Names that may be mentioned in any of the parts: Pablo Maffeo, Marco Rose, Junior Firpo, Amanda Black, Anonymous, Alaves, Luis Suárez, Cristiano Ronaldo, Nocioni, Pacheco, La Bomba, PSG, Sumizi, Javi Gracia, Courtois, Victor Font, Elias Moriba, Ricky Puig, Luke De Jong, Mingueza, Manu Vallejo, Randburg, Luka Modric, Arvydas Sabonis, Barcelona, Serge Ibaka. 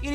It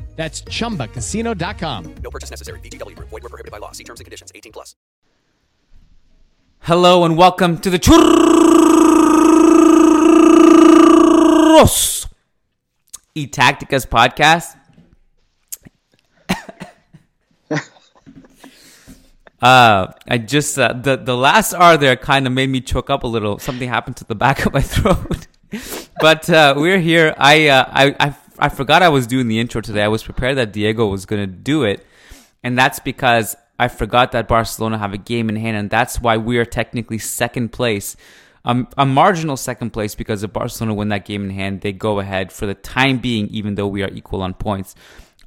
That's ChumbaCasino.com. No purchase necessary. VGW Group. Void where prohibited by law. See terms and conditions. 18+. Hello and welcome to the Churros y Tácticas podcast. The last R there kind of made me choke up a little. Something happened to the back of my throat. But we're here. I forgot I was doing the intro today. I was prepared that Diego was going to do it. And that's because I forgot that Barcelona have a game in hand. And that's why we are technically second place. A marginal second place, because if Barcelona win that game in hand, they go ahead for the time being, even though we are equal on points.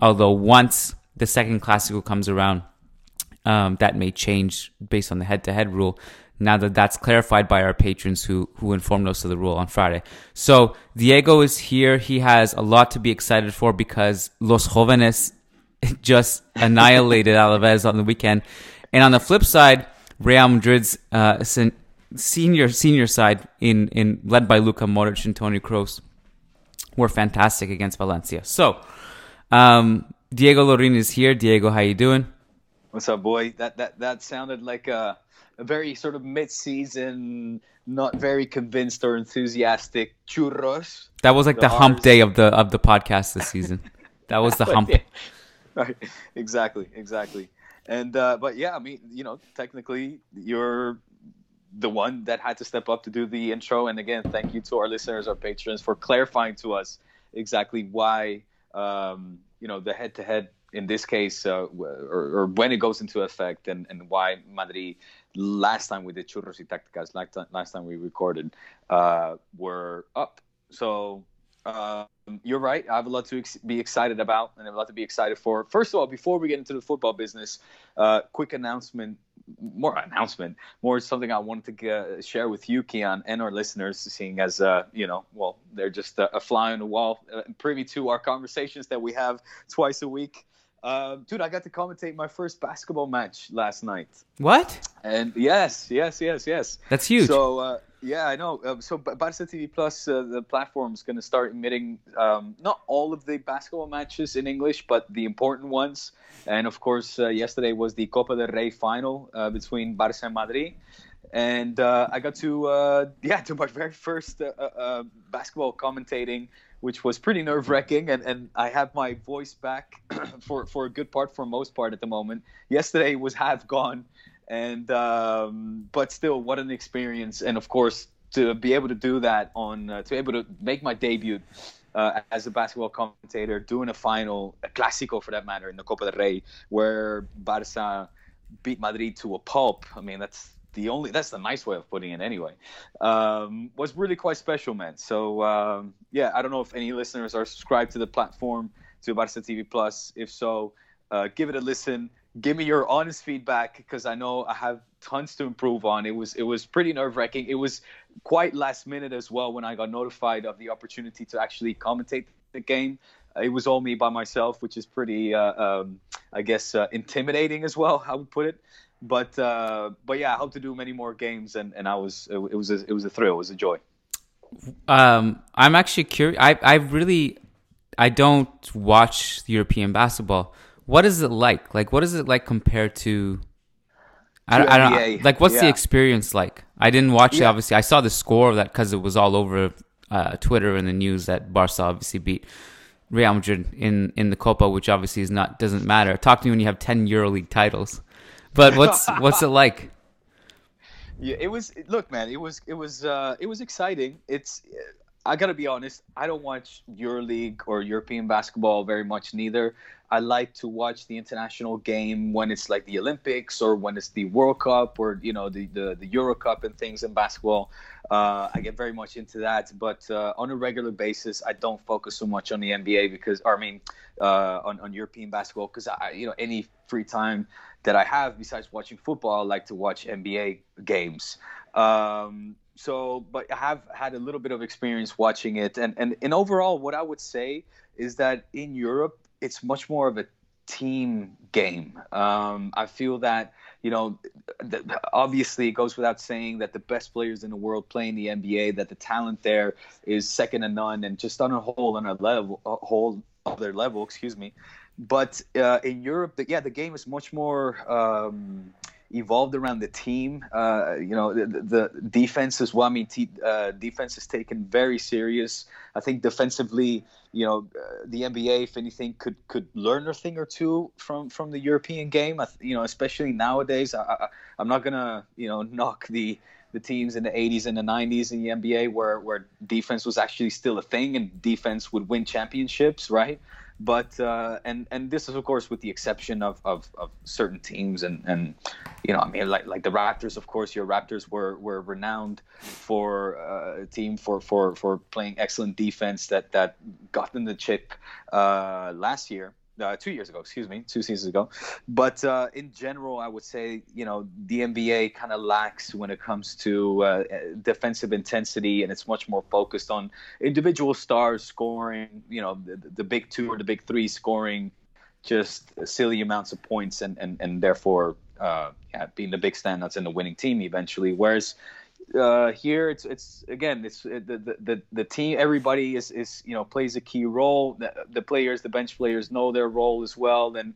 Although once the second Clásico comes around, that may change based on the head-to-head rule. Now that's clarified by our patrons who informed us of the rule on Friday. So Diego is here. He has a lot to be excited for because Los Jóvenes just annihilated Alaves on the weekend. And on the flip side, Real Madrid's senior side, in led by Luka Modric and Toni Kroos, were fantastic against Valencia. So Diego Lorijn is here. Diego, how you doing? What's up, boy? That sounded like a very sort of mid-season, not very convinced or enthusiastic churros. That was like the hump day of the podcast this season. That was the hump. Yeah. Right. Exactly. And but yeah, I mean, you know, technically you're the one that had to step up to do the intro. And again, thank you to our listeners, our patrons, for clarifying to us exactly why you know, the head-to-head in this case, or when it goes into effect, and why Madrid, last time we did Churros y Tácticas, last time we recorded, were up. So you're right. I have a lot to be excited about, and I have a lot to be excited for. First of all, before we get into the football business, quick announcement, more something I wanted to share with you, Kian, and our listeners, seeing as, you know, well, they're just a fly on the wall, privy to our conversations that we have twice a week. Dude, I got to commentate my first basketball match last night. What? And yes. That's huge. So, yeah, I know. So Barça TV Plus, the platform, is going to start emitting not all of the basketball matches in English, but the important ones. And, of course, yesterday was the Copa del Rey final between Barça and Madrid. And I got to do my very first basketball commentating, which was pretty nerve-wracking, and I have my voice back for a good part, for most part at the moment. Yesterday was half gone, and but still, what an experience! And of course, to be able to do that to be able to make my debut as a basketball commentator, doing a final, a Clásico for that matter, in the Copa del Rey, where Barça beat Madrid to a pulp. I mean, that's the nice way of putting it anyway, was really quite special, man. So, yeah, I don't know if any listeners are subscribed to the platform, to Barça TV Plus. If so, give it a listen. Give me your honest feedback, because I know I have tons to improve on. It was pretty nerve-wracking. It was quite last minute as well when I got notified of the opportunity to actually commentate the game. It was all me by myself, which is pretty, I guess, intimidating as well, I would put it. But yeah, I hope to do many more games, and I was it was a thrill, it was a joy. I'm actually curious. I don't watch European basketball. What is it like? Like, what is it like compared to? I don't like. What's the experience like? I didn't watch it. Obviously, I saw the score of that because it was all over Twitter and the news that Barca obviously beat Real Madrid in the Copa, which obviously is not doesn't matter. Talk to me when you have 10 EuroLeague titles. But what's it like? Yeah, it was. Look, man, it was exciting. It's. I gotta be honest. I don't watch EuroLeague or European basketball very much, neither. I like to watch the international game when it's like the Olympics or when it's the World Cup or the Euro Cup and things in basketball. I get very much into that, but on a regular basis, I don't focus so much on the NBA because, or I mean, on European basketball because I, any free time that I have besides watching football, I like to watch NBA games. So, but I have had a little bit of experience watching it. And overall, what I would say is that in Europe, it's much more of a team game. I feel that, obviously it goes without saying that the best players in the world play in the NBA, that the talent there is second to none and just on a whole other level, excuse me. But in Europe, the game is much more... evolved around the team, the defense as well. I mean, defense is taken very serious. I think defensively, the NBA, if anything, could learn a thing or two from the European game. Especially nowadays, I'm not gonna knock the teams in the 80s and the 90s in the NBA where defense was actually still a thing and defense would win championships, right? But and this is of course with the exception of certain teams and like the Raptors, of course. Your Raptors were renowned for a team for playing excellent defense that got them the chip 2 years ago, 2 seasons ago. But in general, I would say, the NBA kind of lacks when it comes to defensive intensity, and it's much more focused on individual stars scoring, the big two or the big three scoring just silly amounts of points and therefore being the big standouts and the winning team eventually. Whereas here it's the team, everybody is plays a key role. The bench players know their role as well, and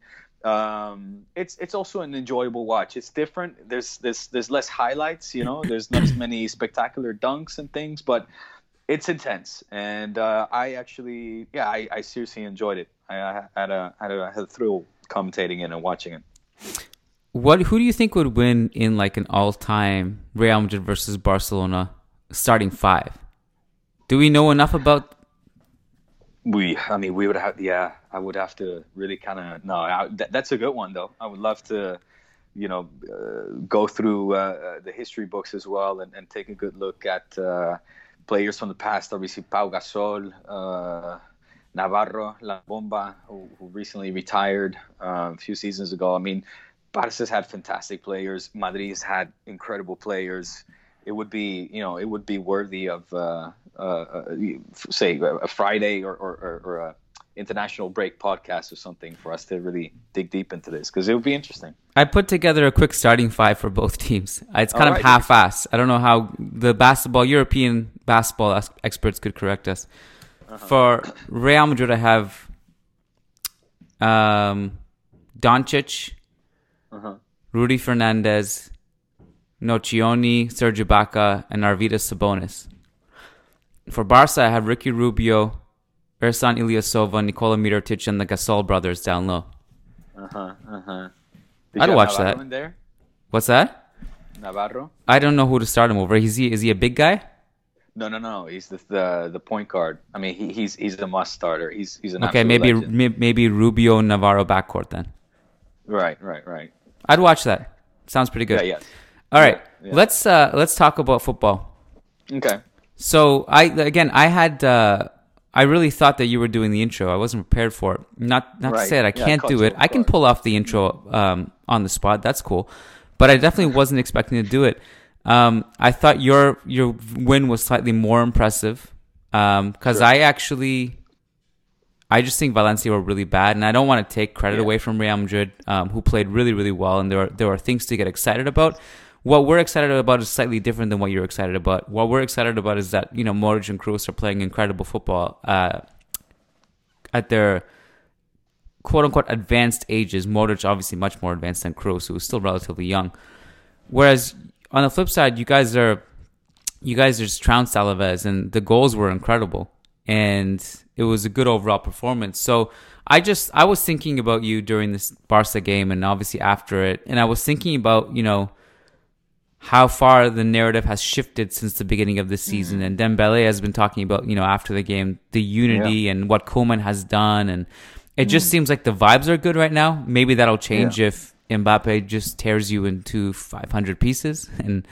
it's also an enjoyable watch. It's different. There's less highlights, there's not as many spectacular dunks and things, but it's intense. And I seriously enjoyed it. I had a thrill commentating it and watching it. Who do you think would win in like an all-time Real Madrid versus Barcelona starting five? Do we know enough about? I would have to really that's a good one though. I would love to, go through the history books as well and take a good look at players from the past. Obviously, Pau Gasol, Navarro, La Bomba, who recently retired a few seasons ago. I mean. Barca's had fantastic players. Madrid's had incredible players. It would be, worthy of, say, a Friday or a international break podcast or something for us to really dig deep into this because it would be interesting. I put together a quick starting five for both teams. It's kind of half-assed. I don't know how the European basketball experts could correct us. Uh-huh. For Real Madrid, I have Doncic. Uh-huh. Rudy Fernandez, Nocioni, Serge Ibaka, and Arvydas Sabonis. For Barca, I have Ricky Rubio, Ersan Ilyasova, Nikola Mirotic, and the Gasol brothers down low. Uh-huh, uh-huh. I'd watch Navarro that. There? What's that? Navarro? I don't know who to start him over. Is he a big guy? No. He's the point guard. I mean, he's a must starter. He's an okay. Maybe Rubio and Navarro backcourt then. Right. I'd watch that. Sounds pretty good. Yeah. All right. Yeah. Let's talk about football. Okay. So I really thought that you were doing the intro. I wasn't prepared for it. Not right. To say that I can't do it. I can pull off the intro on the spot. That's cool. But I definitely wasn't expecting to do it. I thought your win was slightly more impressive because I actually I just think Valencia were really bad, and I don't want to take credit away from Real Madrid, who played really, really well, and there are things to get excited about. What we're excited about is slightly different than what you're excited about. What we're excited about is that, you know, Modric and Kroos are playing incredible football at their quote-unquote advanced ages. Modric, obviously, much more advanced than Kroos, who is still relatively young. Whereas, on the flip side, you guys just trounced Alaves, and the goals were incredible. And it was a good overall performance. So I was thinking about you during this Barca game and obviously after it. And I was thinking about, you know, how far the narrative has shifted since the beginning of this season. Mm-hmm. And Dembele has been talking about, you know, after the game, the unity and what Koeman has done. And it just seems like the vibes are good right now. Maybe that'll change if Mbappe just tears you into 500 pieces. And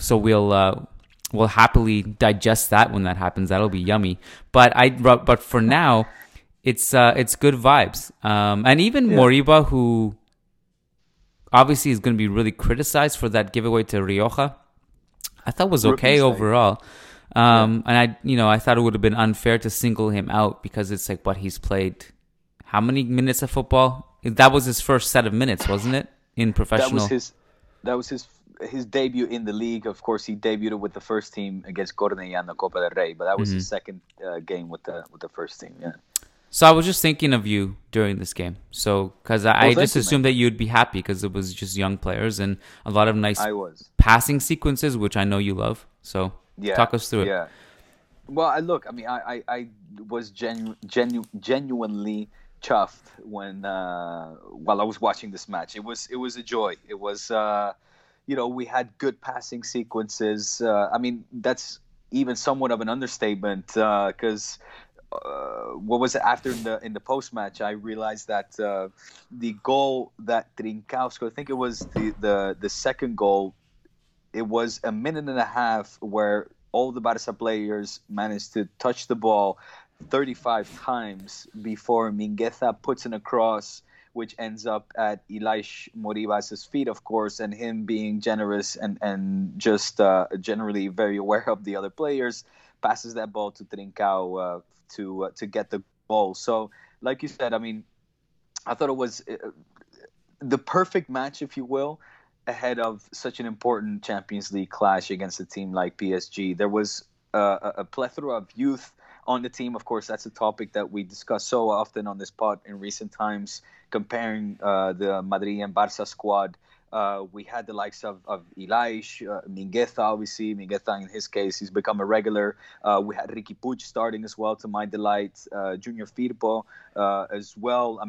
so we'll happily digest that when that happens. That'll be yummy. But for now, it's good vibes. And even Moriba, who obviously is going to be really criticized for that giveaway to Rioja, I thought was okay overall. And I thought it would have been unfair to single him out because it's like what he's played. How many minutes of football? That was his first set of minutes, wasn't it? In professional. That was his debut in the league. Of course, he debuted with the first team against Correa in the Copa del Rey, but that was his second game with the first team. Yeah. So I was just thinking of you during this game, because I just assumed that you'd be happy because it was just young players and a lot of nice passing sequences, which I know you love. So talk us through it. Well, I was genuinely chuffed when while I was watching this match. It was a joy. It was. You know, we had good passing sequences. That's even somewhat of an understatement because what was it after in the post match? I realized that the goal that Trincão scored, I think it was the second goal. It was a minute and a half where all the Barça players managed to touch the ball 35 times before Mingueza puts in a cross, which ends up at Elias Moriba's feet, of course, and him being generous and just generally very aware of the other players, passes that ball to Trincão to get the goal. So, like you said, I thought it was the perfect match, if you will, ahead of such an important Champions League clash against a team like PSG. There was a plethora of youth on the team. Of course, that's a topic that we discuss so often on this pod in recent times, comparing the Madrid and Barça squad. We had the likes of Elias, Mingueza, obviously. Mingueza, in his case, he's become a regular. We had Ricky Puig starting as well, to my delight. Junior Firpo as well.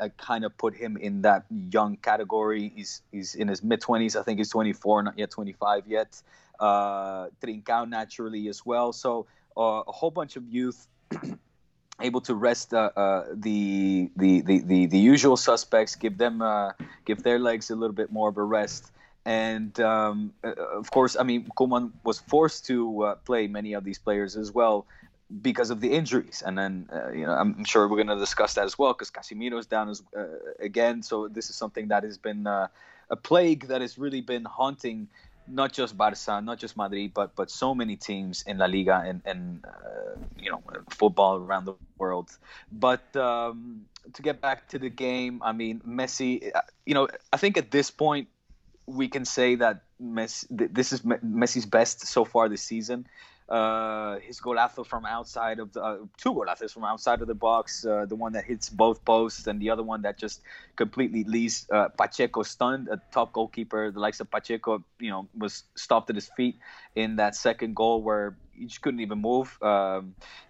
I kind of put him in that young category. He's in his mid-20s. I think he's 24, not yet 25 yet. Trincão, naturally, as well. So, a whole bunch of youth able to rest the usual suspects, give their legs a little bit more of a rest, and of course, Koeman was forced to play many of these players as well because of the injuries, and then I'm sure we're going to discuss that as well because Casemiro's down again. So this is something that has been a plague that has really been haunting. Not just Barça, not just Madrid, but so many teams in La Liga and football around the world. But to get back to the game, Messi, I think at this point we can say that this is Messi's best so far this season. His golazo from outside of the two golazos from outside of the box, the one that hits both posts and the other one that just completely leaves Pacheco stunned, a top goalkeeper. The likes of Pacheco, was stopped at his feet in that second goal where he just couldn't even move,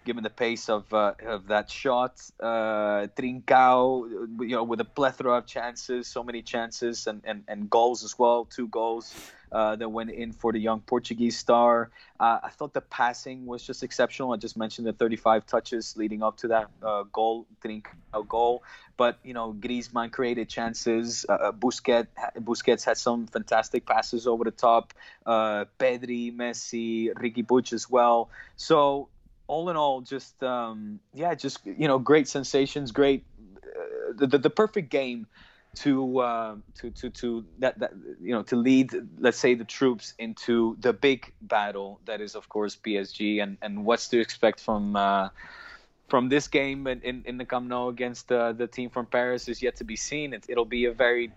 given the pace of that shot. Trincão, with a plethora of chances, so many chances and goals as well, two goals that went in for the young Portuguese star. I thought the passing was just exceptional. I just mentioned the 35 touches leading up to that goal, Trincão goal. But, Griezmann created chances. Busquets had some fantastic passes over the top. Pedri, Messi, Ricky Puig as well. So, all in all, just, great sensations, great, the perfect game to lead, let's say, the troops into the big battle that is, of course, PSG, and what's to expect from this game in the Camp Nou against the team from Paris is yet to be seen. It'll be a very,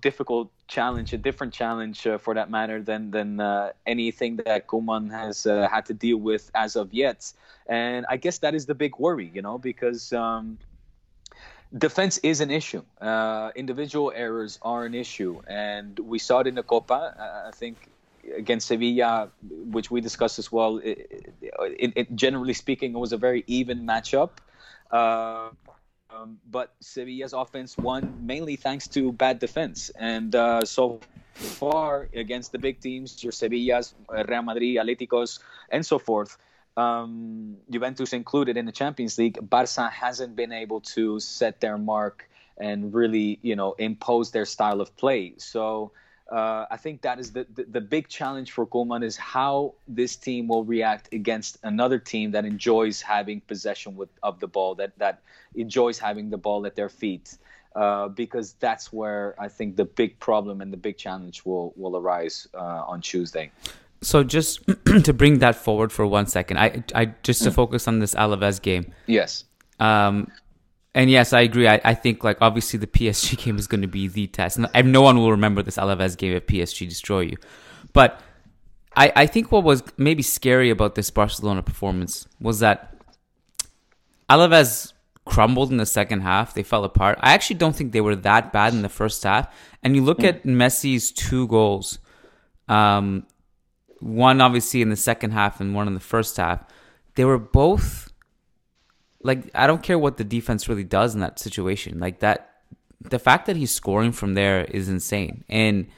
difficult challenge, a different challenge for that matter than anything that Koeman has had to deal with as of yet. And I guess that is the big worry, because defense is an issue. Individual errors are an issue. And we saw it in the Copa, I think, against Sevilla, which we discussed as well. It generally speaking, it was a very even matchup. But Sevilla's offense won mainly thanks to bad defense. And so far against the big teams, your Sevillas, Real Madrid, Atléticos, and so forth, Juventus included in the Champions League, Barça hasn't been able to set their mark and really, impose their style of play. So I think that is the big challenge for Koeman, is how this team will react against another team that enjoys having possession of the ball, that enjoys having the ball at their feet, because that's where I think the big problem and the big challenge will arise on Tuesday. So just to bring that forward for 1 second, I just to focus on this Alaves game. Yes. And yes, I agree. I think, obviously the PSG game is going to be the test. And no one will remember this Alaves game if PSG destroy you. But I think what was maybe scary about this Barcelona performance was that Alaves crumbled in the second half. They fell apart. I actually don't think they were that bad in the first half. And you look at Messi's two goals, one obviously in the second half and one in the first half. They were both... I don't care what the defense really does in that situation. The fact that he's scoring from there is insane. And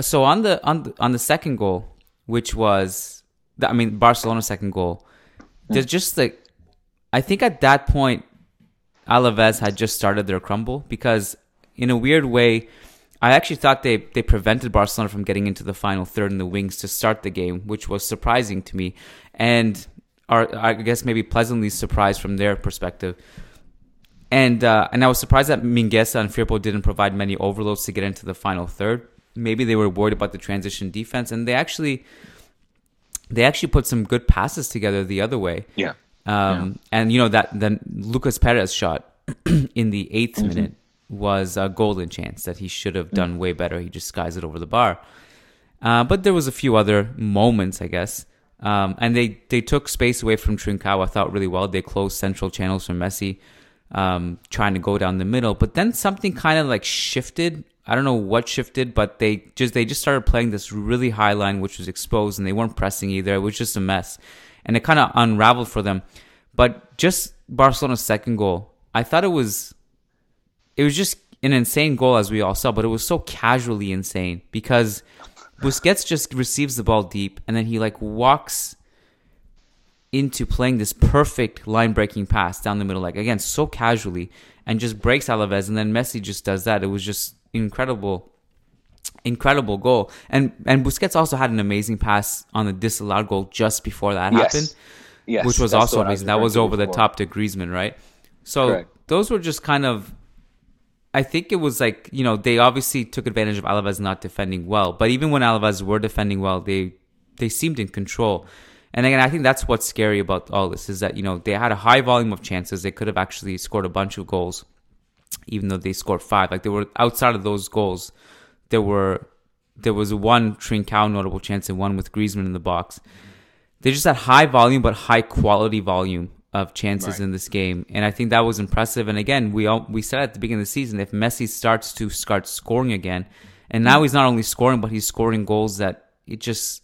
so on the second goal, which was, Barcelona's second goal, there's just I think at that point, Alaves had just started their crumble, because in a weird way, I actually thought they prevented Barcelona from getting into the final third in the wings to start the game, which was surprising to me. And are, I guess, maybe pleasantly surprised from their perspective. And I was surprised that Mingueza and Firpo didn't provide many overloads to get into the final third. Maybe they were worried about the transition defense, and they actually put some good passes together the other way. Yeah. And that Lucas Perez shot in the 8th minute was a golden chance that he should have done way better. He just skies it over the bar. But there was a few other moments, I guess. And they took space away from Trincão, I thought, really well. They closed central channels from Messi, trying to go down the middle. But then something kind of shifted. I don't know what shifted, but they just started playing this really high line, which was exposed, and they weren't pressing either. It was just a mess. And it kind of unraveled for them. But just Barcelona's second goal, I thought it was just an insane goal, as we all saw, but it was so casually insane, because Busquets just receives the ball deep, and then he walks into playing this perfect line-breaking pass down the middle, again, so casually, and just breaks Alaves, and then Messi just does that. It was just incredible goal. And Busquets also had an amazing pass on the disallowed goal just before that happened, which was also amazing. That was over the top to Griezmann, right? So those were just kind of... I think it was they obviously took advantage of Alaves not defending well. But even when Alaves were defending well, they seemed in control. And again, I think that's what's scary about all this, is that, they had a high volume of chances. They could have actually scored a bunch of goals, even though they scored 5. They were outside of those goals. There was one Trincão notable chance and one with Griezmann in the box. They just had high volume, but high quality volume of chances in this game, and I think that was impressive. And again, we said at the beginning of the season, if Messi starts to start scoring again, and now he's not only scoring, but he's scoring goals that it just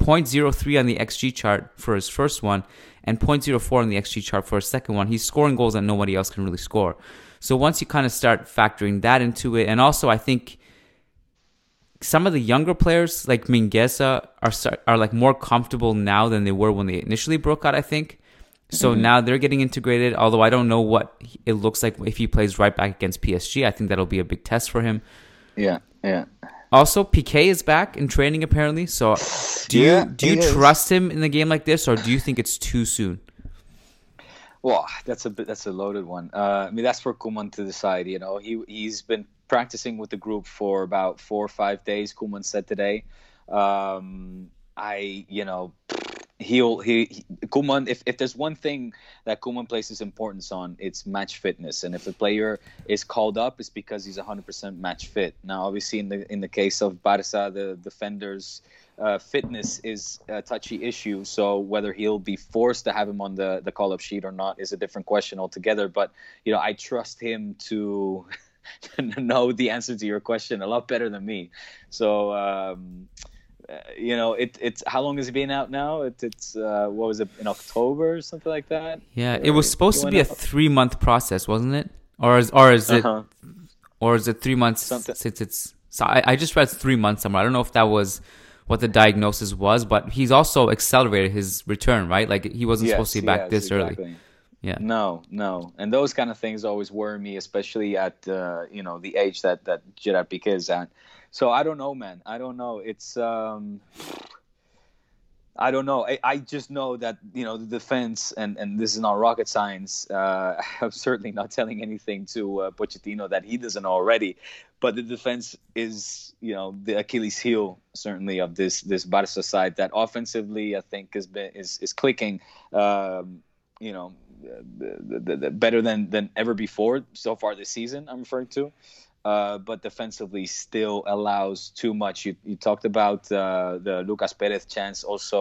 0.03 on the XG chart for his first one, and 0.04 on the XG chart for his second one. He's scoring goals that nobody else can really score. So once you kind of start factoring that into it, and also I think some of the younger players like Mingueza are more comfortable now than they were when they initially broke out, I think. So now they're getting integrated, although I don't know what it looks like if he plays right back against PSG. I think that'll be a big test for him. Yeah. Also, Pique is back in training apparently. So do you trust him in a game like this, or do you think it's too soon? Well, that's a loaded one. That's for Koeman to decide. He's been practicing with the group for about 4 or 5 days, Koeman said today. Koeman, if there's one thing that Koeman places importance on, it's match fitness. And if a player is called up, it's because he's 100% match fit. Now, obviously, in the case of Barça, the defenders' fitness is a touchy issue. So whether he'll be forced to have him on the call-up sheet or not is a different question altogether. But, you know, I trust him to know the answer to your question a lot better than me. So... you know, it's how long has he been out now? It's what was it, in October or something like that? Yeah, it was supposed to be a 3-month process, wasn't it? Or is it 3 months something. Since it's? So I just read 3 months somewhere. I don't know if that was what the diagnosis was, but he's also accelerated his return, right? Like he wasn't supposed to be back this early. Yeah. No. And those kind of things always worry me, especially at you know, the age that Gerard Piqué is at. So I don't know, man. I don't know. It's I don't know. I just know that, you know, the defense, and this is not rocket science. I'm certainly not telling anything to Pochettino that he doesn't know already. But the defense is, you know, the Achilles heel, certainly, of this Barça side that offensively I think is clicking. You know, better than ever before so far this season, I'm referring to. But defensively still allows too much. You talked about the Lucas Perez chance. Also,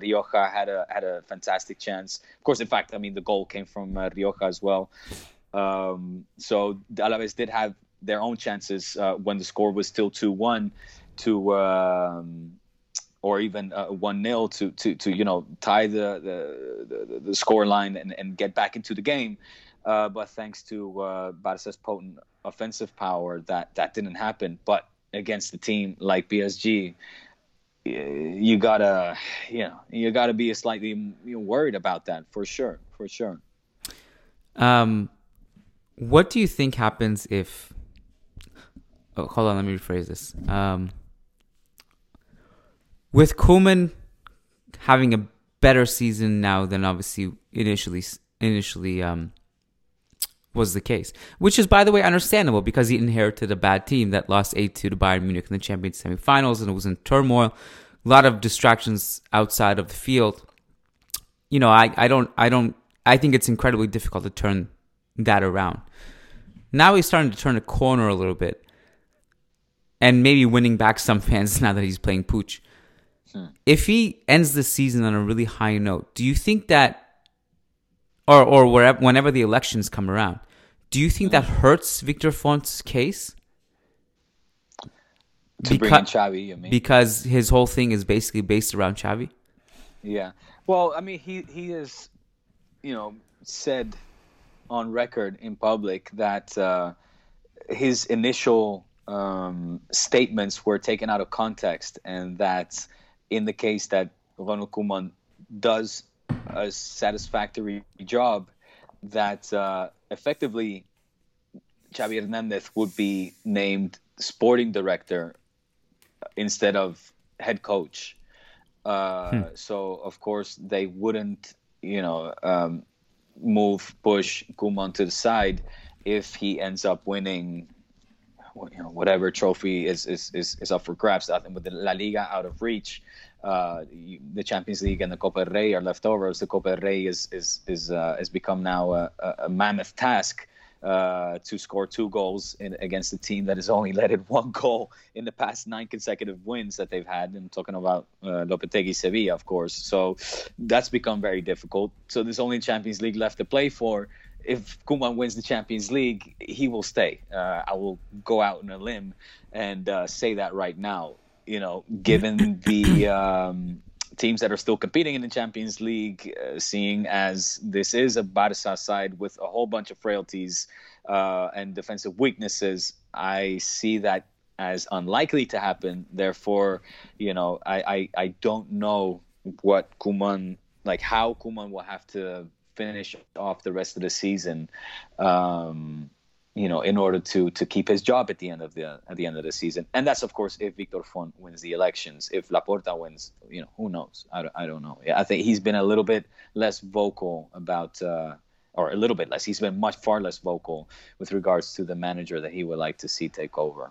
Rioja had a fantastic chance. Of course, in fact, I mean, the goal came from Rioja as well. So Alaves did have their own chances when the score was still 2-1 to... or even 1-0 to you know, tie the score line and get back into the game. But thanks to Barca's potent offensive power, that didn't happen. But against a team like PSG, you gotta be slightly worried about that for sure. What do you think happens if? Oh, hold on, let me rephrase this. With Koeman having a better season now than obviously initially was the case, which is, by the way, understandable because he inherited a bad team that lost 8-2 to Bayern Munich in the Champions semifinals, and it was in turmoil, a lot of distractions outside of the field. You know, I think it's incredibly difficult to turn that around. Now he's starting to turn a corner a little bit, and maybe winning back some fans now that he's playing pooch. If he ends the season on a really high note, do you think that, or whenever the elections come around, do you think that hurts Victor Font's case? Bring in Xavi, I mean. Because his whole thing is basically based around Xavi? Yeah. Well, I mean, he has, you know, said on record in public that his initial statements were taken out of context, and that... in the case that Ronald Koeman does a satisfactory job, that effectively Xavi Hernandez would be named sporting director instead of head coach. So, of course, they wouldn't, you know, push Koeman to the side if he ends up winning, you know, whatever trophy is up for grabs. I think with the La Liga out of reach, the Champions League and the Copa del Rey are leftovers. The Copa del Rey has become now a mammoth task to score 2 goals against a team that has only let in 1 goal in the past 9 consecutive wins that they've had. And I'm talking about Lopetegui Sevilla, of course. So that's become very difficult. So there's only Champions League left to play for. If Koeman wins the Champions League, he will stay. I will go out on a limb and say that right now. You know, given the teams that are still competing in the Champions League, seeing as this is a Barça side with a whole bunch of frailties and defensive weaknesses, I see that as unlikely to happen. Therefore, you know, I don't know what Koeman, like how Koeman will have to finish off the rest of the season, you know, in order to keep his job at the end of the season. And that's, of course, if Victor Font wins the elections. If Laporta wins, you know, who knows? I don't know. Yeah, I think he's been a little bit less vocal about, or a little bit less. He's been far less vocal with regards to the manager that he would like to see take over.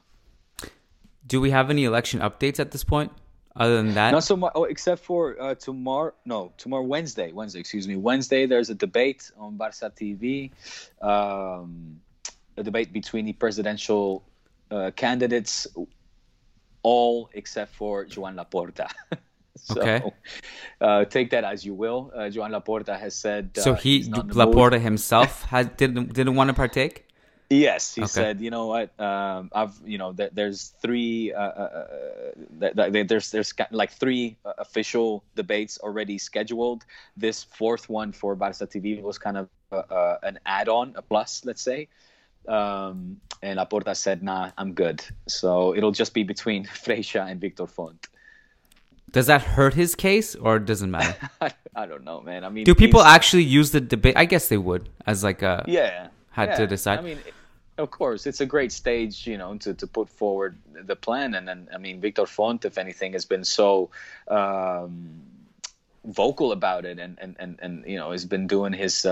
Do we have any election updates at this point? Other than that, not so much. Oh, except for tomorrow. No, tomorrow Wednesday. Wednesday, there's a debate on Barça TV. A debate between the presidential candidates, all except for Joan Laporta. So, okay. Take that as you will. Joan Laporta has said. So Laporta himself didn't want to partake. Yes, he said, you know what? There's three official debates already scheduled. This fourth one for Barça TV was kind of an add-on, a plus, let's say. And Laporta said, "Nah, I'm good." So it'll just be between Freixa and Victor Font. Does that hurt his case, or doesn't matter? I don't know, man. I mean, do people actually use the debate? I guess they would as like a to decide. I mean, of course, it's a great stage, you know, to put forward the plan. And then, I mean, Victor Font, if anything, has been so vocal about it, and you know, has been doing his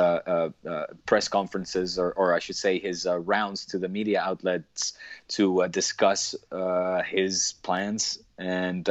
press conferences, or I should say, his rounds to the media outlets to discuss his plans. And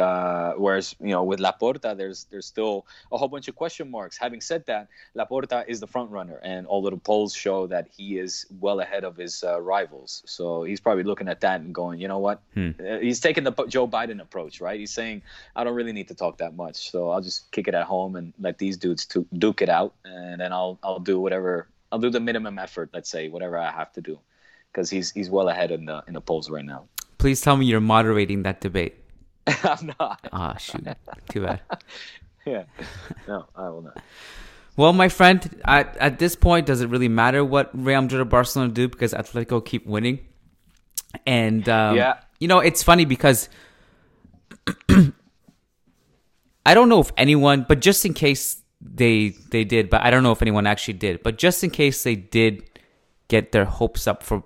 whereas, you know, with Laporta, there's still a whole bunch of question marks. Having said that, Laporta is the front runner, and all of the polls show that he is well ahead of his rivals. So he's probably looking at that and going, you know what? He's taking the Joe Biden approach, right? He's saying, I don't really need to talk that much, so I'll just kick it at home and let these dudes duke it out, and then I'll do whatever. I'll do the minimum effort, let's say, whatever I have to do, because he's well ahead in the polls right now. Please tell me you're moderating that debate. I'm not. Ah, shoot. Too bad. Yeah. No, I will not. Well, my friend, at this point, does it really matter what Real Madrid or Barcelona do? Because Atletico keep winning. And, you know, it's funny because I don't know if anyone, but just in case they did, but I don't know if anyone actually did, but just in case they did get their hopes up for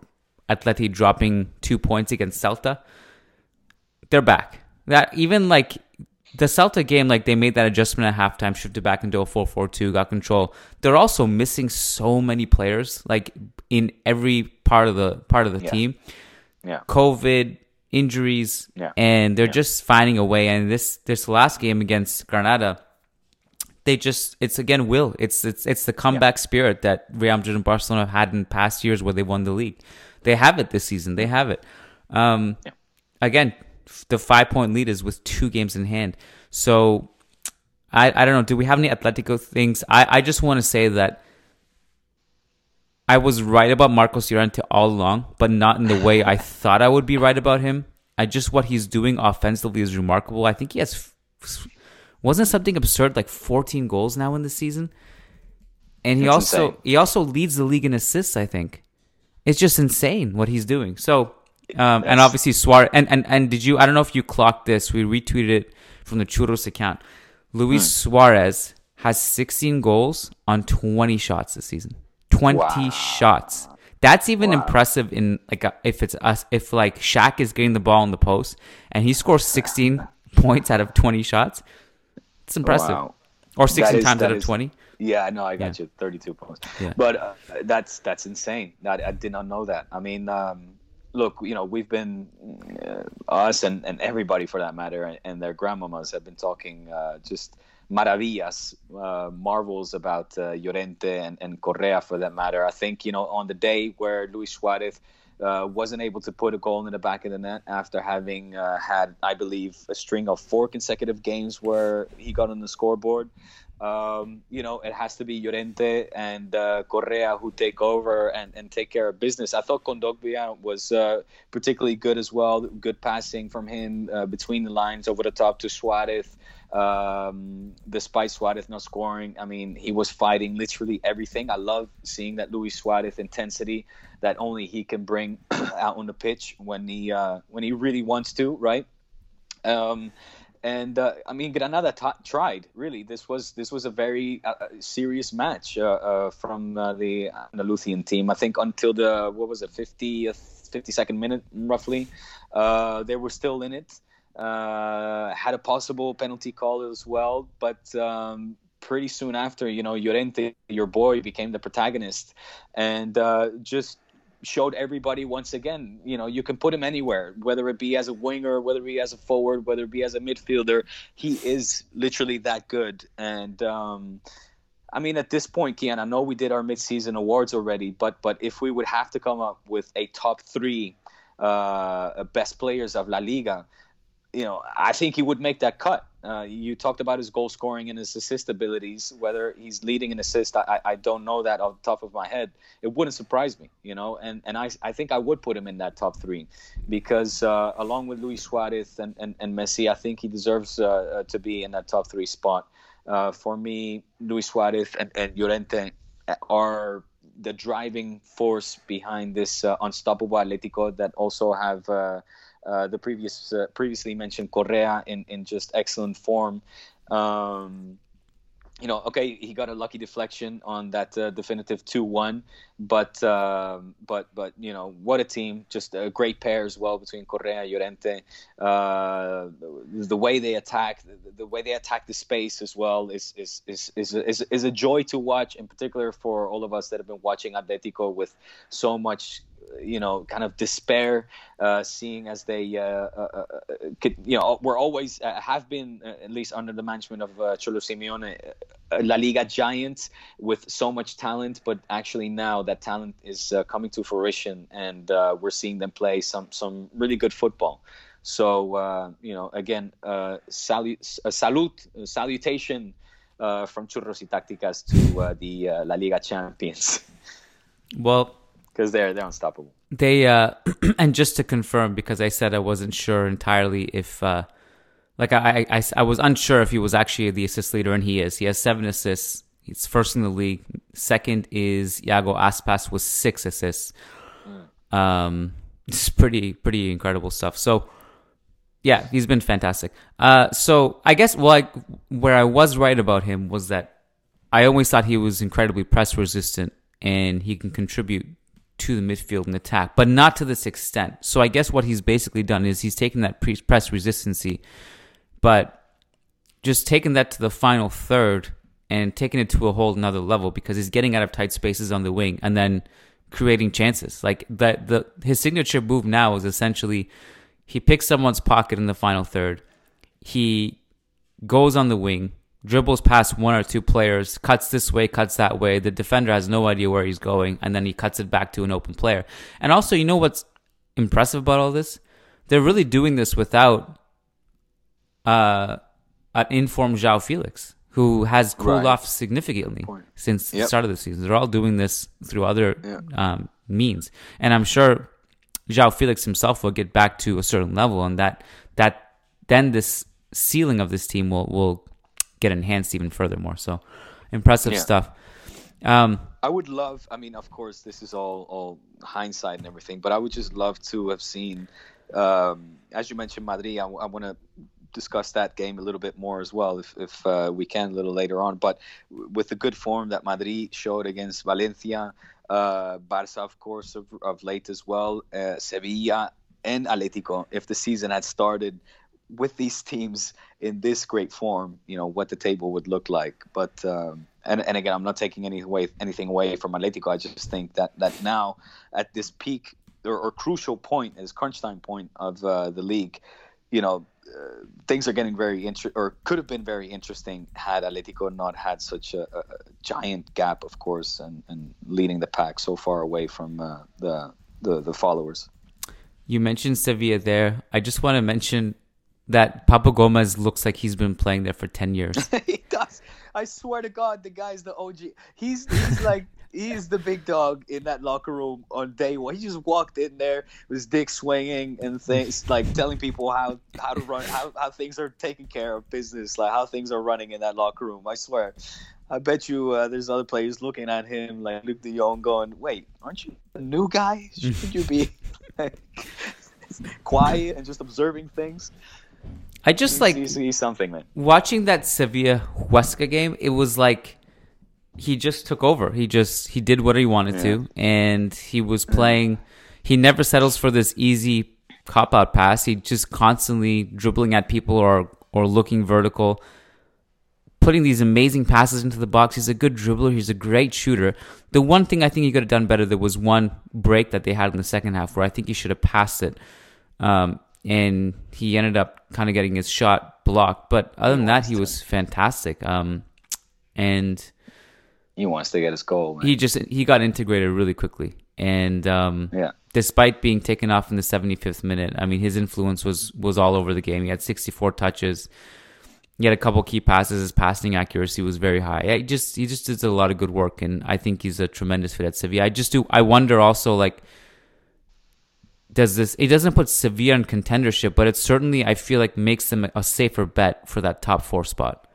Atleti dropping 2 points against Celta, they're back. That even like the Celta game, like they made that adjustment at halftime, shifted back into a 4-4-2, got control. They're also missing so many players, like in every part of the team. Yeah. COVID, injuries, and they're just finding a way. And this last game against Granada, it's the comeback spirit that Real Madrid and Barcelona have had in past years where they won the league. They have it this season. They have it. Again, the 5-point lead is with 2 games in hand. So I don't know. Do we have any Atletico things? I just want to say that I was right about Marcos Llorente all along, but not in the way I thought I would be right about him. What he's doing offensively is remarkable. I think he has, wasn't something absurd, like 14 goals now in the season. And he also leads the league in assists, I think. It's just insane what he's doing. So, and obviously Suarez, and did you, I don't know if you clocked this, we retweeted it from the Churros account. Luis Suarez has 16 goals on 20 shots this season. 20 shots. That's even impressive in like if like Shaq is getting the ball in the post and he scores 16 points out of 20 shots. It's impressive. Wow. Or 16 times out of 20. Yeah, no, I got you. 32 points. Yeah. But that's insane. I did not know that. I mean, look, you know, we've been, us and everybody for that matter, and their grandmamas have been talking just maravillas, marvels about Llorente and Correa for that matter. I think, you know, on the day where Luis Suarez wasn't able to put a goal in the back of the net after having had, I believe, a string of 4 consecutive games where he got on the scoreboard. You know, it has to be Llorente and Correa who take over and take care of business. I thought Kondogbia was particularly good as well. Good passing from him between the lines, over the top to Suarez. Despite Suarez not scoring, I mean, he was fighting literally everything. I love seeing that Luis Suarez intensity that only he can bring out on the pitch when he really wants to, right? And I mean, Granada tried. Really, this was a very serious match from the Andalusian team. I think until the 52nd minute, roughly, they were still in it. Had a possible penalty call as well, but pretty soon after, you know, Llorente, your boy, became the protagonist, and just showed everybody once again, you know, you can put him anywhere, whether it be as a winger, whether it be as a forward, whether it be as a midfielder. He is literally that good. And I mean, at this point, Kian, I know we did our mid-season awards already, but if we would have to come up with a top three best players of La Liga, you know, I think he would make that cut. You talked about his goal scoring and his assist abilities. Whether he's leading an assist, I don't know that off the top of my head. It wouldn't surprise me, you know, and I think I would put him in that top three because along with Luis Suarez and Messi, I think he deserves to be in that top three spot. For me, Luis Suarez and Llorente are the driving force behind this unstoppable Atletico that also have... the previously mentioned Correa in just excellent form. You know, okay, he got a lucky deflection on that definitive 2-1, but you know, what a team! Just a great pair as well between Correa and Llorente. The way they attack, the way they attack the space as well is a joy to watch. In particular, for all of us that have been watching Atletico with so much, you know, kind of despair, seeing as they, could, you know, were always, have been, at least under the management of Cholo Simeone, La Liga giants with so much talent, but actually now that talent is coming to fruition and we're seeing them play some really good football. So, you know, again, salutation from Churros y Tácticas to the La Liga champions. Well, because they're unstoppable. They and just to confirm, because I said I wasn't sure entirely if I was unsure if he was actually the assist leader, and he is. He has 7 assists. He's first in the league. Second is Iago Aspas with 6 assists. It's pretty incredible stuff. So yeah, he's been fantastic. So I guess where I was right about him was that I always thought he was incredibly press resistant and he can contribute to the midfield and attack, but not to this extent. So I guess what he's basically done is he's taken that press resistancy, but just taken that to the final third and taken it to a whole another level because he's getting out of tight spaces on the wing and then creating chances. Like that, his signature move now is essentially he picks someone's pocket in the final third, he goes on the wing, dribbles past one or two players, cuts this way, cuts that way. The defender has no idea where he's going, and then he cuts it back to an open player. And also, you know what's impressive about all this? They're really doing this without an informed Joao Felix, who has cooled off significantly since the start of the season. They're all doing this through other means. And I'm sure Joao Felix himself will get back to a certain level, and that then this ceiling of this team will get enhanced even furthermore. So impressive stuff. I would love, I mean, of course, this is all hindsight and everything, but I would just love to have seen, as you mentioned, Madrid, I want to discuss that game a little bit more as well if we can a little later on. But with the good form that Madrid showed against Valencia, Barça, of course, of late as well, Sevilla and Atletico, if the season had started with these teams in this great form, you know, what the table would look like. But, and again, I'm not taking anything away from Atletico. I just think that now at this peak or crucial point, as crunch time point of the league, you know, things are getting very interesting, or could have been very interesting had Atletico not had such a giant gap, of course, and leading the pack so far away from the followers. You mentioned Sevilla there. I just want to mention that Papu Gómez looks like he's been playing there for 10 years. He does. I swear to God, the guy's the OG. He's like, he's the big dog in that locker room on day one. He just walked in there with his dick swinging and things, like telling people how to run, how things are taken care of, business, like how things are running in that locker room. I swear. I bet you there's other players looking at him like Luke de Jong going, wait, aren't you a new guy? Should you be quiet and just observing things? I just he's something, man. Watching that Sevilla Huesca game, it was like he just took over. He did what he wanted to, and he was playing. He never settles for this easy cop out pass. He just constantly dribbling at people or looking vertical. putting these amazing passes into the box. He's a good dribbler. He's a great shooter. The one thing I think he could have done better, there was one break that they had in the second half where I think he should have passed it. And he ended up kind of getting his shot blocked. But other than that, he was fantastic. And he wants to get his goal, man. He got integrated really quickly. And despite being taken off in the 75th minute, I mean, his influence was all over the game. He had 64 touches. He had a couple key passes. His passing accuracy was very high. He just did a lot of good work, and I think he's a tremendous fit at Sevilla. I wonder also, like, does this? It doesn't put Sevilla in contendership, but it certainly, I feel like, makes them a safer bet for that top four spot.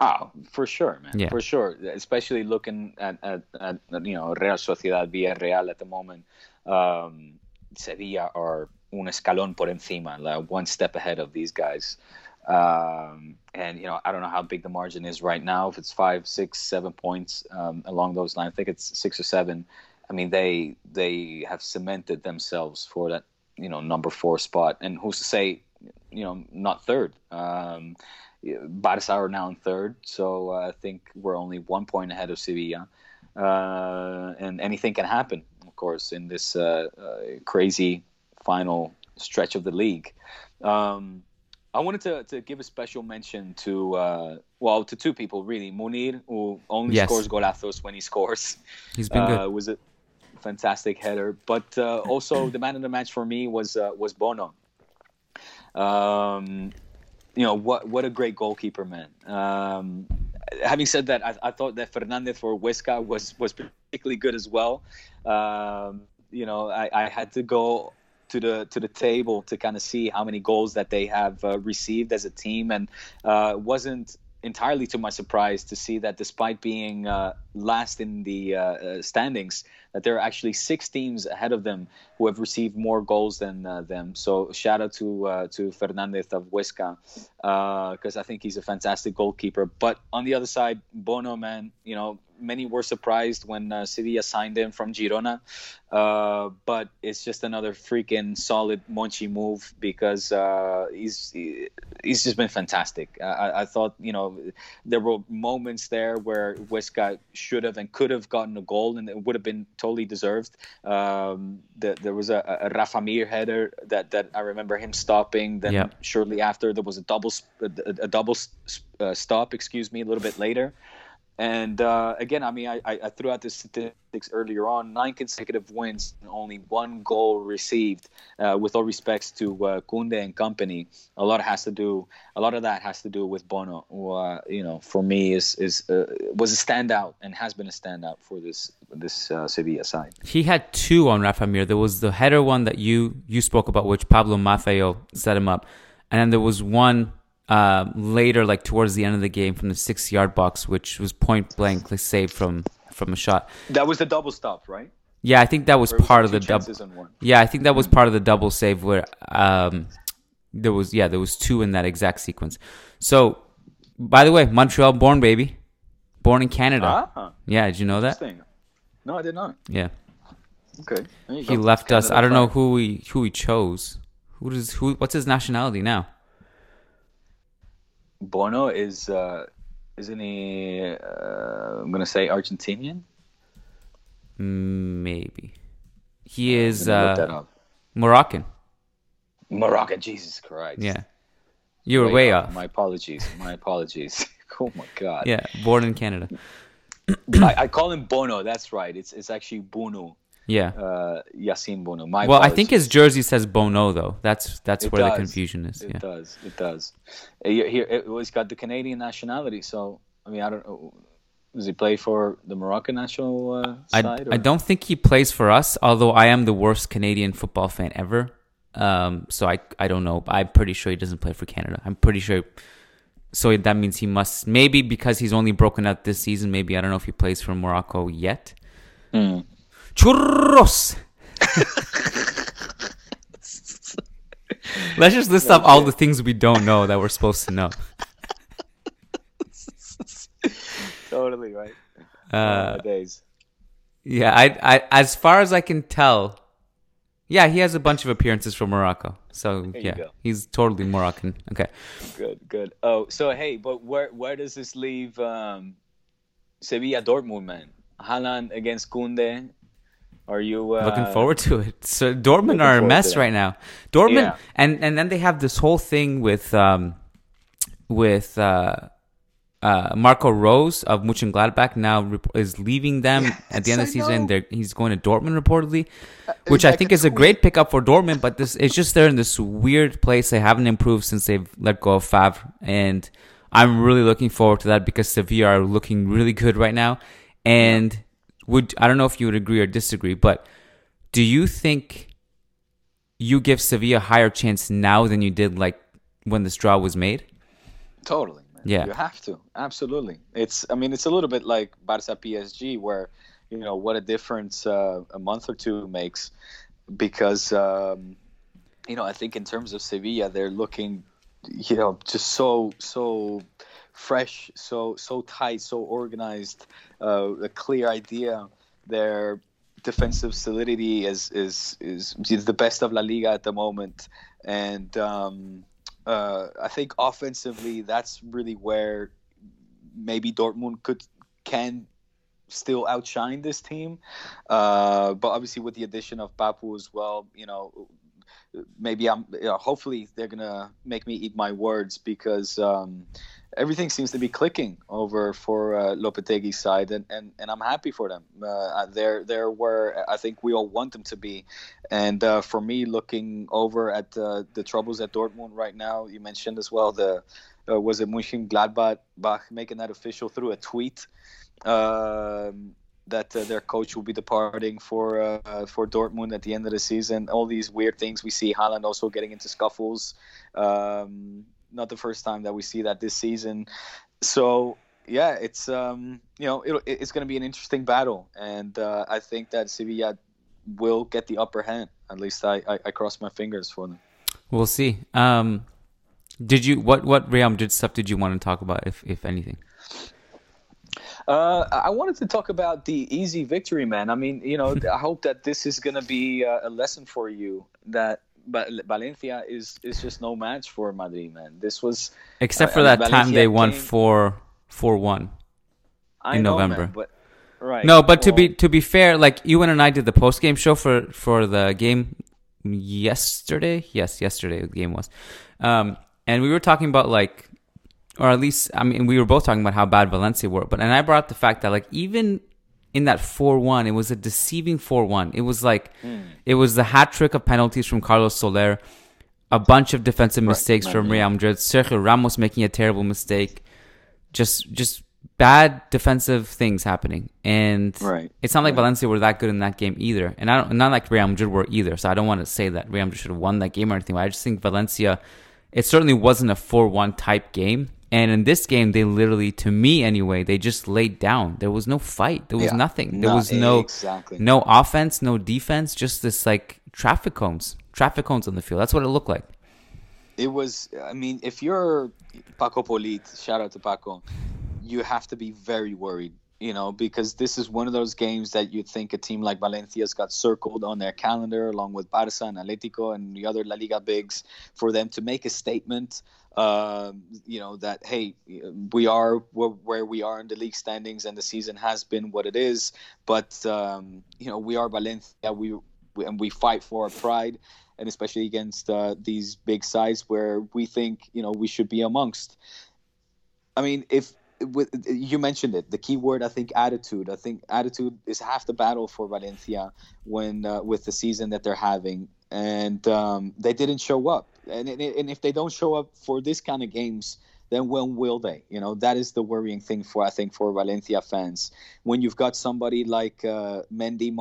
Oh, for sure, man. Yeah. For sure, especially looking at Real Sociedad, Villarreal at the moment. Sevilla are un escalón por encima, like one step ahead of these guys. And I don't know how big the margin is right now, if it's 5, 6, 7 points along those lines. I think it's 6 or 7. I mean, they have cemented themselves for that number 4 spot, and who's to say not third. Barça are now in third, so I think we're only 1 point ahead of Sevilla, and anything can happen, of course, in this crazy final stretch of the league. I wanted to give a special mention to two people, really. Munir, who only scores golazos when he scores. He's been good. Was a fantastic header. But also the man of the match for me was Bono. What a great goalkeeper, man. Having said that, I thought that Fernandez for Huesca was particularly good as well. I had to go to the table to kind of see how many goals that they have received as a team, and wasn't entirely to my surprise to see that despite being last in the standings, that there are actually 6 teams ahead of them who have received more goals than them. So shout out to Fernandez of Huesca, because I think he's a fantastic goalkeeper. But on the other side, Bono, man, many were surprised when Sevilla signed him from Girona, but it's just another freaking solid Monchi move, because he's just been fantastic. I thought there were moments there where Huesca should have and could have gotten a goal, and it would have been totally deserved. There was a Rafa Mir header that I remember him stopping. Then shortly after there was a double stop. Excuse me, a little bit later. And again, I mean, I threw out the statistics earlier on. 9 consecutive wins and only 1 goal received. With all respects to Koundé and company, a lot of that has to do with Bono, who, for me, was a standout and has been a standout for this Sevilla side. He had 2 on Rafa Mir. There was the header one that you spoke about, which Pablo Maffeo set him up, and then there was one later, like towards the end of the game, from the 6-yard box, which was point blank, like saved from a shot. That was the double stop, right? Yeah, I think that was part of the double. Yeah, I think that was part of the double save where there was 2 in that exact sequence. So, by the way, Montreal born, baby, born in Canada. Ah, yeah, did you know that? No, I did not. Yeah. Okay. He left Canada us. I don't know who he chose. What's his nationality now? Bono is, isn't he, I'm going to say Argentinian? Maybe. He is Moroccan. Moroccan, Jesus Christ. Yeah. You were way off. My apologies. Oh, my God. Yeah, born in Canada. I call him Bono, that's right. It's actually Bounou. Yeah. Yassine Bounou. I think his jersey says Bono, though. That's where the confusion is. It does. It does. He's got the Canadian nationality. So, I mean, I don't know. Does he play for the Moroccan national side? I don't think he plays for us, although I am the worst Canadian football fan ever. So I don't know. I'm pretty sure he doesn't play for Canada. I'm pretty sure. So that means he must, maybe because he's only broken out this season, maybe I don't know if he plays for Morocco yet. Mm. Churros. Let's just list up all the things we don't know that we're supposed to know. Totally right. Nowadays. Yeah, I as far as I can tell, Yeah, he has a bunch of appearances from Morocco. So, yeah, he's totally Moroccan. Okay. Good, good. Oh, so, hey, but where does this leave Sevilla Dortmund, man? Haaland against Koundé. Are you looking forward to it? So Dortmund are a mess right now. Dortmund, yeah. and then they have this whole thing with Marco Rose of Mönchengladbach now is leaving them at the end of the season. He's going to Dortmund reportedly, which I think is a great pickup for Dortmund. But it's just they're in this weird place. They haven't improved since they've let go of Favre, and I'm really looking forward to that because Sevilla are looking really good right now. And I don't know if you would agree or disagree, but do you think you give Sevilla a higher chance now than you did like when this draw was made? Totally. Yeah, you have to. Absolutely. It's a little bit like Barça PSG, where, you know, what a difference a month or two makes, because, you know, I think in terms of Sevilla, they're looking, you know, just so fresh, so tight, so organized, a clear idea. Their defensive solidity is the best of La Liga at the moment. And, I think offensively, that's really where maybe Dortmund can still outshine this team. But obviously, with the addition of Papu as well, you know, hopefully they're gonna make me eat my words, because everything seems to be clicking over for Lopetegui's side, and I'm happy for them. They're where I think we all want them to be. And for me, looking over at the troubles at Dortmund right now, you mentioned as well was it Mönchengladbach making that official through a tweet that their coach will be departing for Dortmund at the end of the season. All these weird things we see. Haaland also getting into scuffles. Not the first time that we see that this season. So yeah, it's you know, it's going to be an interesting battle, and I think that Sevilla will get the upper hand. At least I cross my fingers for them. We'll see. What Real Madrid stuff did you want to talk about, if anything? I wanted to talk about the easy victory, man. I mean, you know, I hope that this is going to be a lesson for you, that Valencia is just no match for Madrid, man. This was... Except for that time they won 4-1 in November. Man, but, right. No, but to be fair, like, Ewan and I did the post-game show for the game yesterday. Yes, yesterday the game was. And we were talking about, like... Or at least, I mean, we were both talking about how bad Valencia were. But, and I brought up the fact that, like, even in that 4-1, it was a deceiving 4-1. It was like, it was the hat trick of penalties from Carlos Soler, a bunch of defensive mistakes from Real Madrid, Sergio Ramos making a terrible mistake, just bad defensive things happening. And it's not like Valencia were that good in that game either. And not like Real Madrid were either. So I don't want to say that Real Madrid should have won that game or anything. But I just think Valencia, it certainly wasn't a 4-1 type game. And in this game, they literally, to me anyway, they just laid down. There was no fight. There was nothing. There was no offense, no defense. Just this, like, traffic cones on the field. That's what it looked like. It was. I mean, if you're Paco Polit, shout out to Paco, you have to be very worried, you know, because this is one of those games that you think a team like Valencia's got circled on their calendar, along with Barça and Atlético and the other La Liga bigs, for them to make a statement. You know, that, hey, we are where we are in the league standings, and the season has been what it is. But you know, we are Valencia, we fight for our pride, and especially against these big sides where we think, you know, we should be amongst. I mean, you mentioned it, the key word, I think, attitude. I think attitude is half the battle for Valencia when with the season that they're having. And they didn't show up. And if they don't show up for this kind of games, then when will they? You know, that is the worrying thing for Valencia fans. When you've got somebody like Mendy,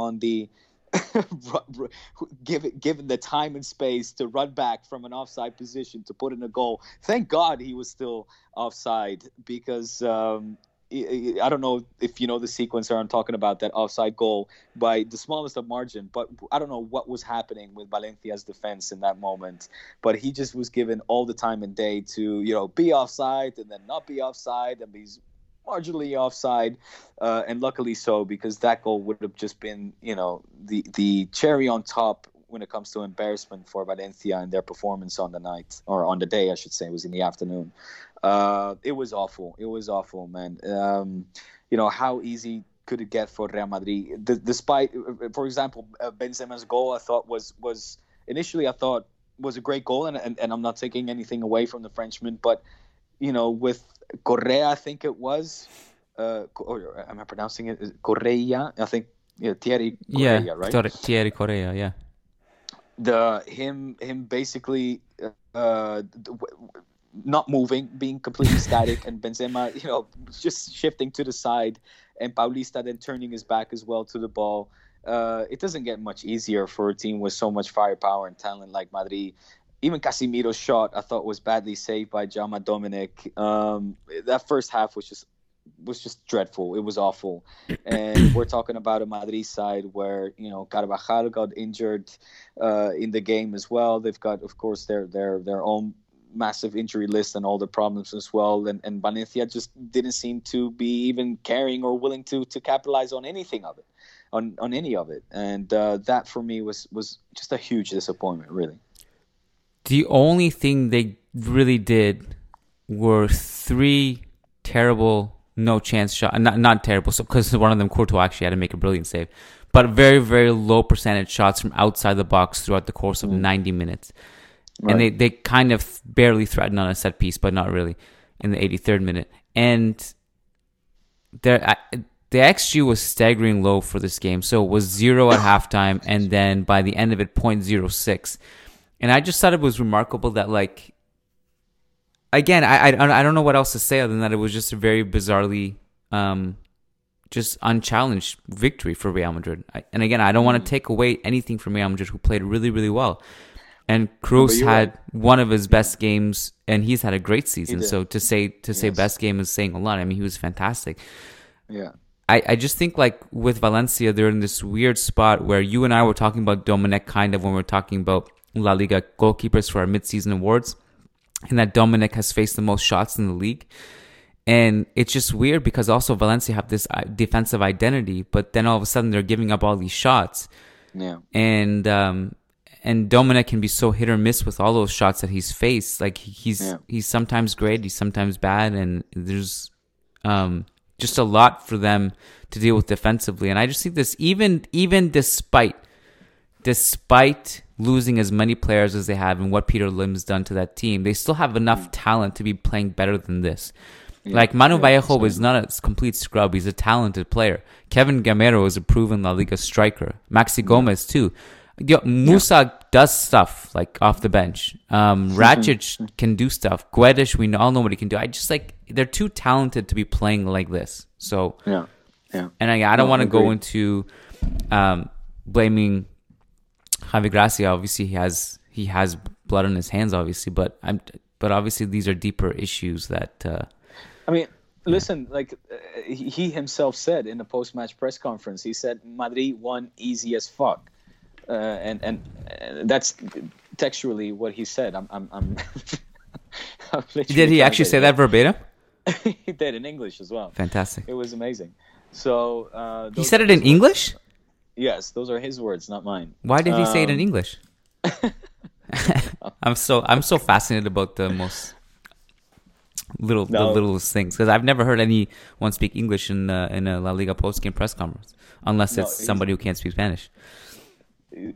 given the time and space to run back from an offside position to put in a goal. Thank God he was still offside, because I don't know if you know the sequence that I'm talking about, that offside goal by the smallest of margin, but I don't know what was happening with Valencia's defense in that moment. But he just was given all the time and day to, you know, be offside and then not be offside and be marginally offside. And luckily so, because that goal would have just been, you know, the cherry on top when it comes to embarrassment for Valencia and their performance on the night, or on the day, I should say. It was in the afternoon. It was awful. It was awful, man. You know, how easy could it get for Real Madrid? Despite, for example, Benzema's goal, I thought was initially, I thought was a great goal, and I'm not taking anything away from the Frenchman, but, you know, with Correa, I think it was, or am I pronouncing it? Correa, I think. Yeah, Thierry Correa, yeah, right? Thierry Correa, yeah. Him basically not moving, being completely static, and Benzema, you know, just shifting to the side, and Paulista then turning his back as well to the ball. It doesn't get much easier for a team with so much firepower and talent like Madrid. Even Casemiro's shot, I thought, was badly saved by Jaume Dominic. That first half was just dreadful. It was awful. And we're talking about a Madrid side where, you know, Carvajal got injured in the game as well. They've got, of course, their own massive injury list and all the problems as well. And Valencia just didn't seem to be even caring or willing to capitalize on anything of it, on any of it. And that, for me, was just a huge disappointment, really. The only thing they really did were three terrible no chance shot, not terrible, so because one of them, Courtois, actually had to make a brilliant save, but very, very low percentage shots from outside the box throughout the course of 90 minutes. Right. And they kind of barely threatened on a set piece, but not really, in the 83rd minute. And the XG was staggering low for this game, so it was 0 at halftime, and then by the end of it, 0.06. And I just thought it was remarkable that, like, again, I don't know what else to say other than that it was just a very bizarrely, just unchallenged victory for Real Madrid. And again, I don't want to take away anything from Real Madrid, who played really, really well. And Kroos had one of his best games, and he's had a great season. So to say best game is saying a lot. I mean, he was fantastic. Yeah. I just think, like, with Valencia, they're in this weird spot where you and I were talking about Dominic kind of when we were talking about La Liga goalkeepers for our mid-season awards, and that Dominic has faced the most shots in the league. And it's just weird because also Valencia have this defensive identity, but then all of a sudden they're giving up all these shots. Yeah. And Dominic can be so hit or miss with all those shots that he's faced. Like, he's sometimes great, he's sometimes bad, and there's just a lot for them to deal with defensively. And I just think this, even despite losing as many players as they have and what Peter Lim's done to that team, they still have enough talent to be playing better than this. Yeah, like, Manu Vallejo is not a complete scrub. He's a talented player. Kevin Gamero is a proven La Liga striker. Maxi Gomez, too. Musa does stuff, like, off the bench. Ratchich can do stuff. Guedes, we all know what he can do. I just, like, they're too talented to be playing like this. So, And I don't want to go into blaming Javi Gracia. Obviously, he has blood on his hands, obviously, but obviously these are deeper issues that. I mean, listen, like he himself said in the post-match press conference, he said Madrid won easy as fuck, and that's textually what he said. I'm Did he actually say that verbatim? He did, in English as well. Fantastic! It was amazing. So he said it in English. Yes, those are his words, not mine. Why did he say it in English? I'm so fascinated about the most littlest things, because I've never heard anyone speak English in a La Liga post-game press conference, unless it's somebody who can't speak Spanish.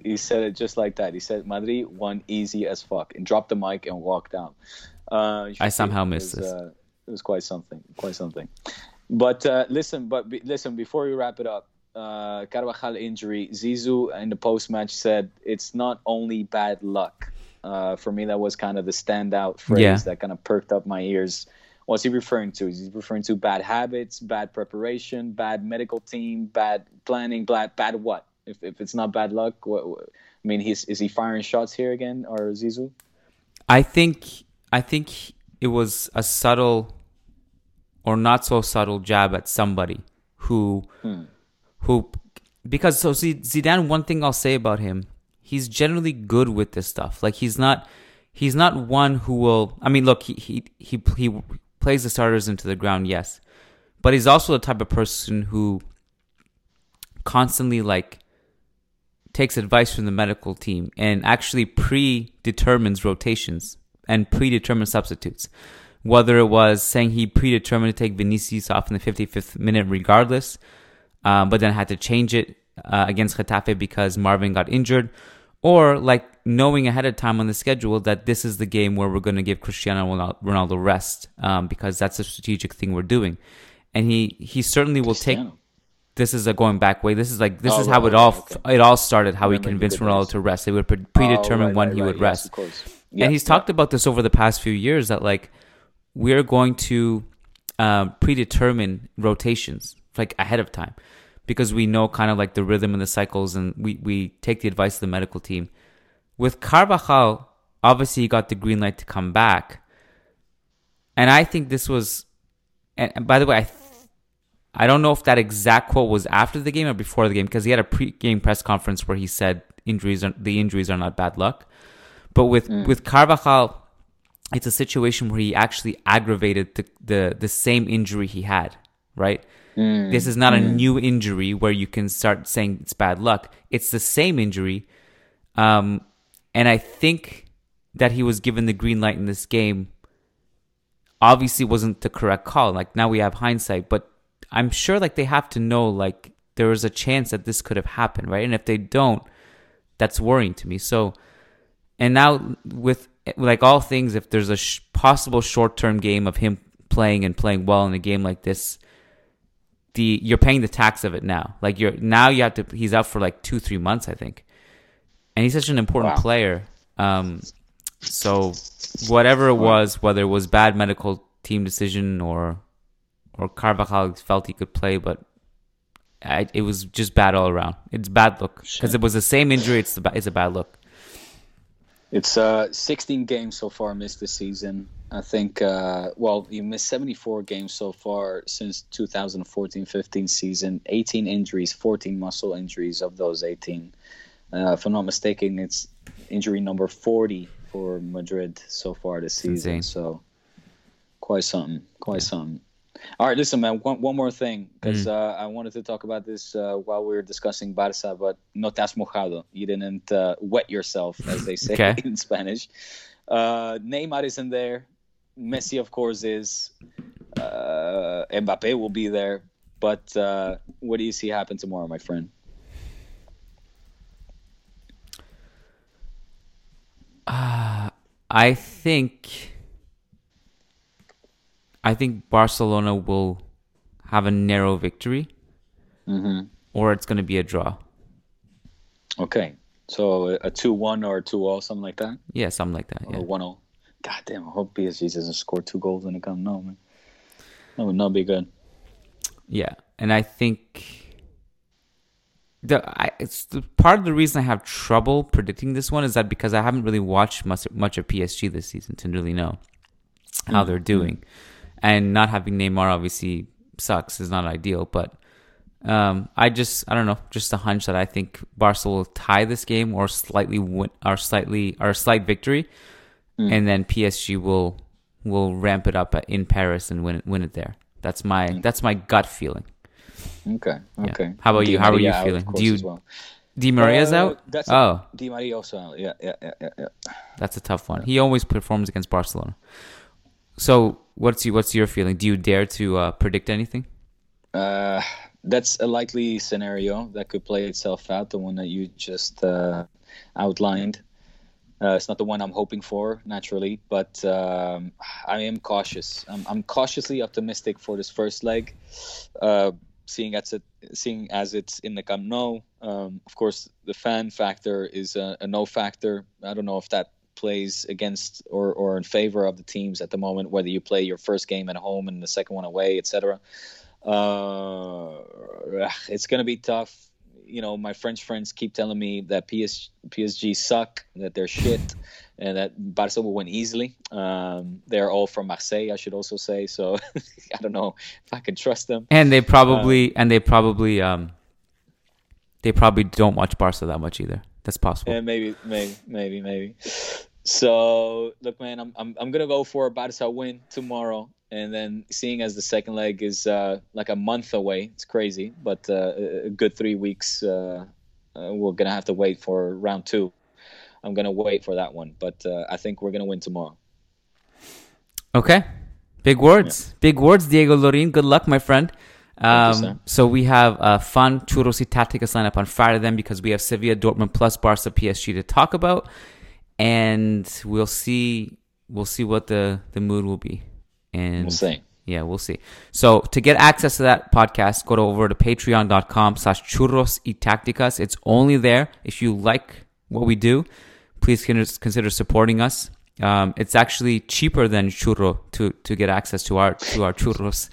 He said it just like that. He said Madrid won easy as fuck, and dropped the mic and walked out. I somehow missed this. It was quite something. But listen, before we wrap it up. Carvajal injury, Zizou in the post-match said it's not only bad luck. For me, that was kind of the standout phrase that kind of perked up my ears. What's he referring to? He's referring to bad habits, bad preparation, bad medical team, bad planning, bad what? If it's not bad luck, what, I mean, is he firing shots here again, or Zizou? I think it was a subtle or not so subtle jab at somebody who, because so Zidane, one thing I'll say about him, he's generally good with this stuff. Like, he's not one who will. I mean, look, he plays the starters into the ground, yes, but he's also the type of person who constantly, like, takes advice from the medical team and actually predetermines rotations and predetermines substitutes. Whether it was saying he predetermined to take Vinicius off in the 55th minute regardless, but then had to change it against Getafe because Marvin got injured, or like knowing ahead of time on the schedule that this is the game where we're going to give Cristiano Ronaldo rest because that's a strategic thing we're doing. And he certainly will take... This is a going back way. This is like this is how it all it all started. How he convinced Ronaldo to rest. They would predetermine when he would rest. And he's talked about this over the past few years that like we're going to predetermine rotations like ahead of time because we know kind of like the rhythm and the cycles, and we take the advice of the medical team. With Carvajal, obviously he got the green light to come back, and I think this was. And by the way, I don't know if that exact quote was after the game or before the game because he had a pre-game press conference where he said the injuries are not bad luck. But with Carvajal, it's a situation where he actually aggravated the same injury he had, right? This is not a new injury where you can start saying it's bad luck. It's the same injury. And I think that he was given the green light in this game obviously wasn't the correct call. Like now we have hindsight, but I'm sure like they have to know like there is a chance that this could have happened, right? And if they don't, that's worrying to me. So, and now with like all things, if there's a possible short-term game of him playing and playing well in a game like this, you're paying the tax of it now. Like you have to. He's out for like 2-3 months, I think. And he's such an important player. So whatever it was, whether it was bad medical team decision or Carvajal felt he could play, but it was just bad all around. It's bad luck because it was the same injury. It's a bad luck. It's 16 games so far missed this season. I think, you missed 74 games so far since 2014-15 season, 18 injuries, 14 muscle injuries of those 18. If I'm not mistaken, it's injury number 40 for Madrid so far this season. Insane. So quite something. All right, listen, man, one more thing, because I wanted to talk about this while we were discussing Barça, but no te has mojado. You didn't wet yourself, as they say in Spanish. Neymar isn't there. Messi, of course, is. Mbappe will be there. But what do you see happen tomorrow, my friend? I think Barcelona will have a narrow victory, or it's going to be a draw. Okay, so a 2-1 or a 2-0, something like that. Yeah, something like that. Or a 1-0. God damn! I hope PSG doesn't score 2 goals in the Camp Nou, man. That would not be good. Yeah, and I think part of the reason I have trouble predicting this one is that because I haven't really watched much of PSG this season to really know how they're doing. And not having Neymar obviously sucks. It's not ideal. But I don't know, just a hunch that I think Barca will tie this game or slightly win or slight victory. And then PSG will ramp it up in Paris and win it there. That's my gut feeling. Okay. Yeah. How about you? How are you feeling? Di Maria's out? Di Maria also out. Yeah. That's a tough one. He always performs against Barcelona. So what's your feeling? Do you dare to predict anything? That's a likely scenario that could play itself out, the one that you just outlined. It's not the one I'm hoping for, naturally, but I am cautious. I'm cautiously optimistic for this first leg, seeing as it's in the Camp Nou. Of course, the fan factor is a no factor. I don't know if that plays against or in favor of the teams at the moment, whether you play your first game at home and the second one away, etc. It's going to be tough. You know, my French friends keep telling me that PSG suck, that they're shit, and that Barca will win easily. They're all from Marseille, I should also say. So I don't know if I can trust them. And they probably they probably don't watch Barca that much either. That's possible. Yeah, maybe. So, look, man, I'm gonna go for a Barca win tomorrow, and then seeing as the second leg is like a month away, it's crazy, but a good 3 weeks We're going to have to wait for round two. I'm going to wait for that one. But I think we're going to win tomorrow. Okay. Big words. Yeah. Big words, Diego Lorijn. Good luck, my friend. So we have a fun Churros y Tácticas lineup on Friday then, because we have Sevilla, Dortmund plus Barca, PSG to talk about. And we'll see what the mood will be. And we'll see. Yeah, we'll see. So to get access to that podcast, go over to patreon.com/churrosytacticas. It's only there. If you like what we do, please consider supporting us. It's actually cheaper than churro to get access to our churros.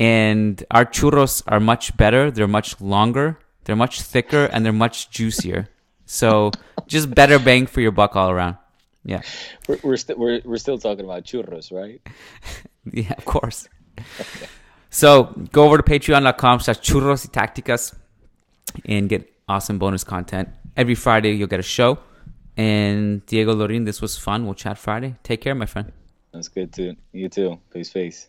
And our churros are much better. They're much longer. They're much thicker, and they're much juicier. So just better bang for your buck all around. Yeah, we're still talking about churros, right? Yeah, of course. Okay. So go over to patreon.com/churrosytacticas and get awesome bonus content. Every Friday you'll get a show. And Diego Lorijn, this was fun. We'll chat Friday. Take care, my friend. That's good too. You too. Peace.